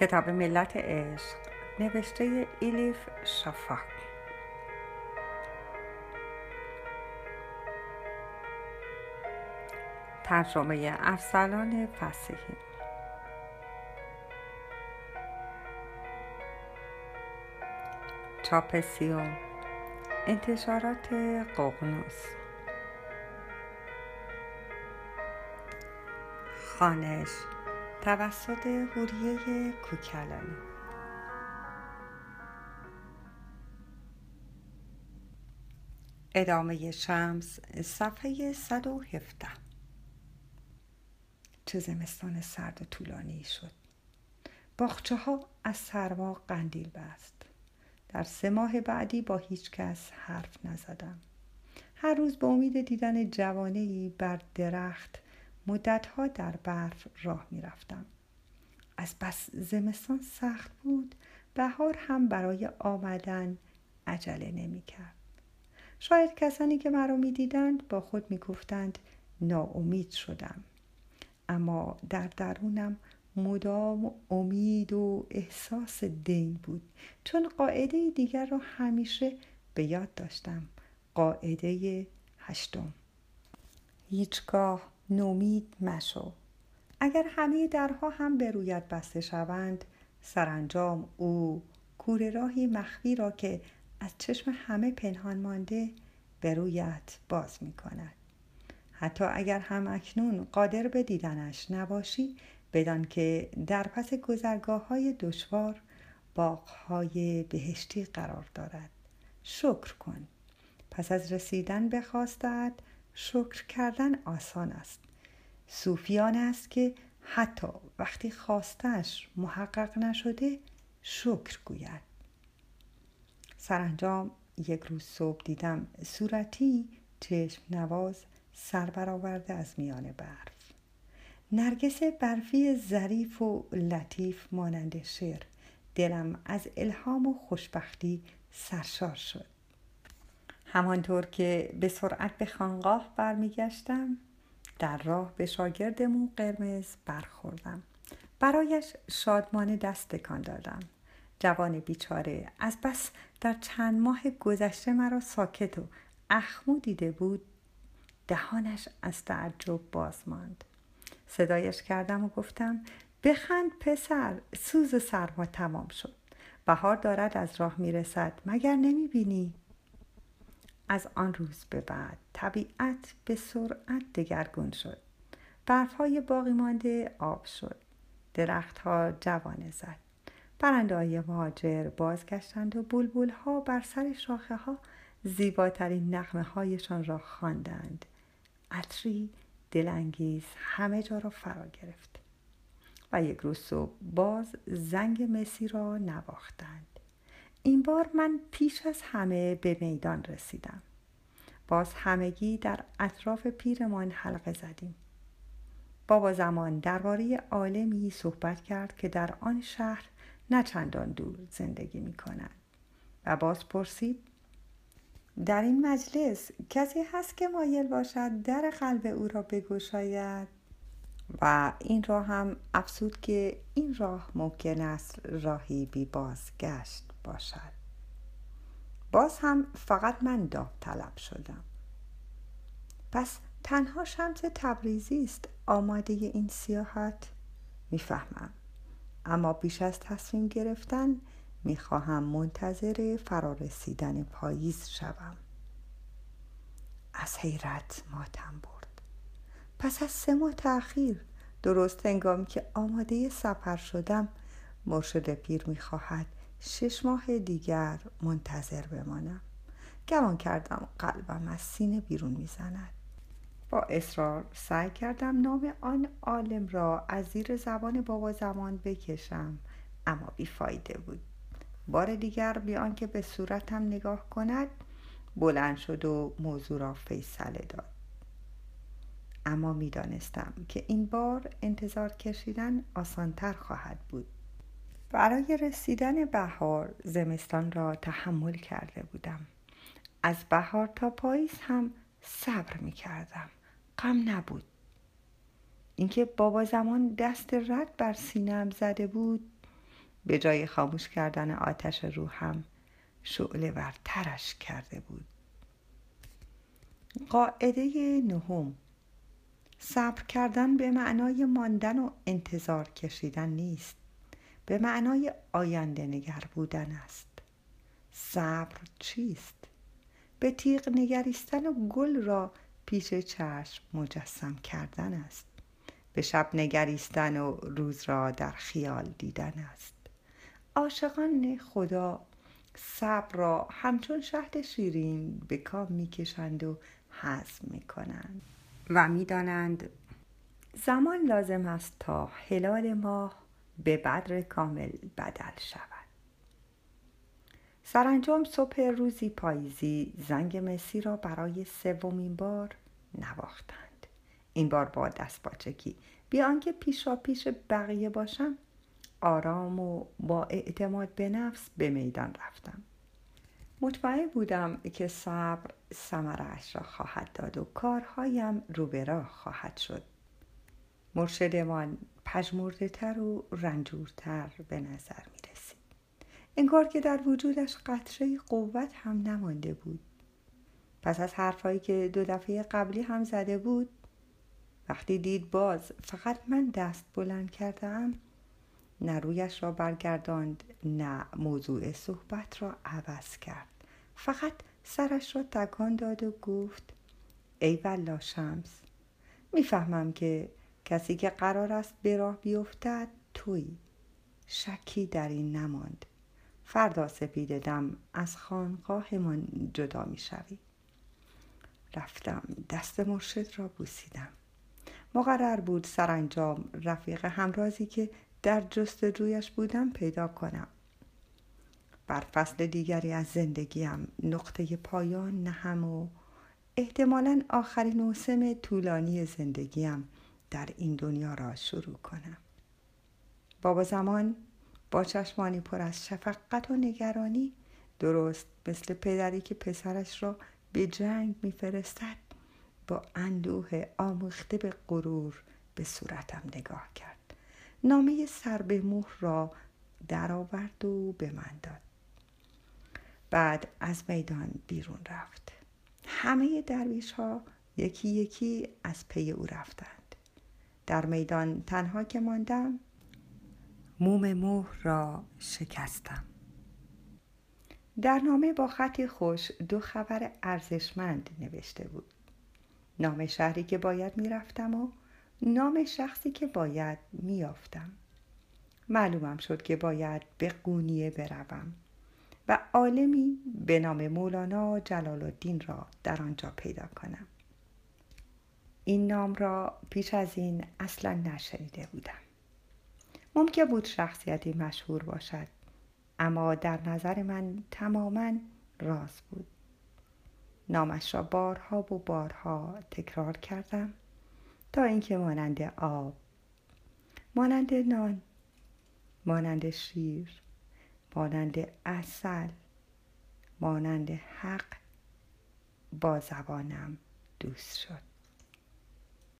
کتاب ملت عشق نوشته الیف شافاک. ترجمه ارسلان فصیحی. چاپ سیوم، انتشارات ققنوس. خوانش توسط هوریه کوکلن. ادامه شمس، صفحه 117. چه زمستان سرد و طولانی شد. باغچه‌ها از سرما قندیل بست. در 3 ماه بعدی با هیچ کس حرف نزدم. هر روز به امید دیدن جوانه‌ای بر درخت مدتها در برف راه می رفتم. از بس زمستان سخت بود، بهار هم برای آمدن عجله نمی کرد. شاید کسانی که مرا می دیدند با خود می گفتند ناامید شدم، اما در درونم مدام امید و احساس دین بود، چون قاعده دیگر را همیشه به یاد داشتم. قاعده 8: هیچگاه نومید مشو. اگر همه درها هم به رویت بسته شوند، سرانجام او کوره راهی مخفی را که از چشم همه پنهان مانده به رویت باز می کند. حتی اگر هم اکنون قادر به دیدنش نباشی، بدان که در پس گذرگاه‌های دشوار باغ‌های بهشتی قرار دارد. شکر کن. پس از رسیدن به خواستت شکر کردن آسان است. صوفیان است که حتی وقتی خواستش محقق نشده شکر گوید. سرانجام یک روز صبح دیدم صورتی چشم نواز سر برآورده از میان برف. نرگس برفی ظریف و لطیف مانند شعر. دلم از الهام و خوشبختی سرشار شد. همانطور که به سرعت به خانقاه برمیگشتم، در راه به شاگرد مو قرمز برخوردم. برایش شادمانه دست تکان دادم. جوان بیچاره از بس در چند ماه گذشته مرا ساکت و اخمو دیده بود، دهانش از تعجب باز ماند. صدایش کردم و گفتم بخند پسر، سوز و سرما تمام شد. بهار دارد از راه میرسد، مگر نمیبینی؟ از آن روز به بعد طبیعت به سرعت دگرگون شد. برف‌های باقی مانده آب شد. درخت‌ها جوانه زد. پرنده‌های مهاجر بازگشتند و بلبل‌ها بر سر شاخه‌ها زیباترین نغمه‌هایشان را خواندند. عطری دلانگیز همه جا را فرا گرفت. و یک روز صبح باز زنگ مسی را نواختند. این بار من پیش از همه به میدان رسیدم. باز همگی در اطراف پیرمان حلقه زدیم. بابا زمان درباره عالمی صحبت کرد که در آن شهر نه چندان دور زندگی می کند و باز پرسید در این مجلس کسی هست که مایل باشد در قلب او را بگشاید؟ و این راه هم افسود که این راه ممکن است راهی بی بازگشت باشد. باز هم فقط من داوطلب شدم. پس تنها شمس تبریزی است آماده این سیاحت؟ میفهمم، اما بیش از تصمیم گرفتن میخواهم منتظر فرارسیدن پاییز شوم. از حیرت ماتم برد. پس از 3 ماه تأخیر، درست هنگامی که آماده سفر شدم، مرشد پیر میخواهد 6 ماه دیگر منتظر بمانم. گمان کردم قلبم از سینه بیرون میزند. با اصرار سعی کردم نام آن عالم را از زیر زبان بابا زمان بکشم، اما بیفایده بود. بار دیگر بی آنکه به صورتم نگاه کند بلند شد و موضوع را فیصله داد. اما میدانستم که این بار انتظار کشیدن آسانتر خواهد بود. برای رسیدن بهار زمستان را تحمل کرده بودم. از بهار تا پاییز هم صبر می کردم. غم نبود. اینکه بابا زمان دست رد بر سینه‌ام زده بود به جای خاموش کردن آتش روحم شعله ورترش کرده بود. قاعده 9، صبر کردن به معنای ماندن و انتظار کشیدن نیست، به معنای آینده نگر بودن است. صبر چیست؟ به تیغ نگریستن و گل را پیش چشم مجسم کردن است. به شب نگریستن و روز را در خیال دیدن است. عاشقان خدا صبر را همچون شهد شیرین به کام می‌کشند و هضم می‌کنند و می‌دانند زمان لازم است تا هلال ماه به بدر کامل بدل شود. سرانجام صبح روزی پاییزی زنگ مسی را برای سومین بار نواختند. این بار با دستپاچگی، بی آنکه پیشا پیش بقیه باشم، آرام و با اعتماد به نفس به میدان رفتم. مطمئن بودم که صبر ثمره‌اش را خواهد داد و کارهایم رو به راه خواهد شد. مرشدمان پژمرده‌تر و رنجورتر به نظر می رسید. انگار که در وجودش قطره قوت هم نمانده بود. پس از حرفایی که دو دفعه قبلی هم زده بود، وقتی دید باز فقط من دست بلند کردم، نه رویش را برگرداند، نه موضوع صحبت را عوض کرد. فقط سرش را تکان داد و گفت: ای والله شمس، میفهمم که کسی که قرار است به راه بیفتد تویی. شکی در این نماند. فردا سپیده دم از خانقاهمان جدا میشوی. رفتم دست مرشد را بوسیدم. مقرر بود سرانجام رفیق همرازی که در جستجویش بودم پیدا کنم. بر فصل دیگری از زندگیم نقطه پایان نهم و احتمالاً آخرین موسم طولانی زندگیم در این دنیا را شروع کنم. بابا زمان با چشمانی پر از شفقت و نگرانی، درست مثل پدری که پسرش را به جنگ می‌فرستد، با اندوه آمیخته به غرور به صورتم نگاه کرد. نامه سر به مهر را در آورد و به من داد. بعد از میدان بیرون رفت. همه درویش ها یکی یکی از پی او رفتند. در میدان تنها که ماندم، موم مهر را شکستم. در نامه با خطی خوش دو خبر ارزشمند نوشته بود: نام شهری که باید می رفتم و نام شخصی که باید میافتم. معلومم شد که باید به قونیه بروم و عالمی به نام مولانا جلال الدین را در آنجا پیدا کنم. این نام را پیش از این اصلا نشنیده بودم. ممکن بود شخصیتی مشهور باشد، اما در نظر من تماما راز بود. نامش را بارها و بارها تکرار کردم تا اینکه مانند آب، مانند نان، مانند شیر، مانند عسل، مانند حق با زبانم دوست شد.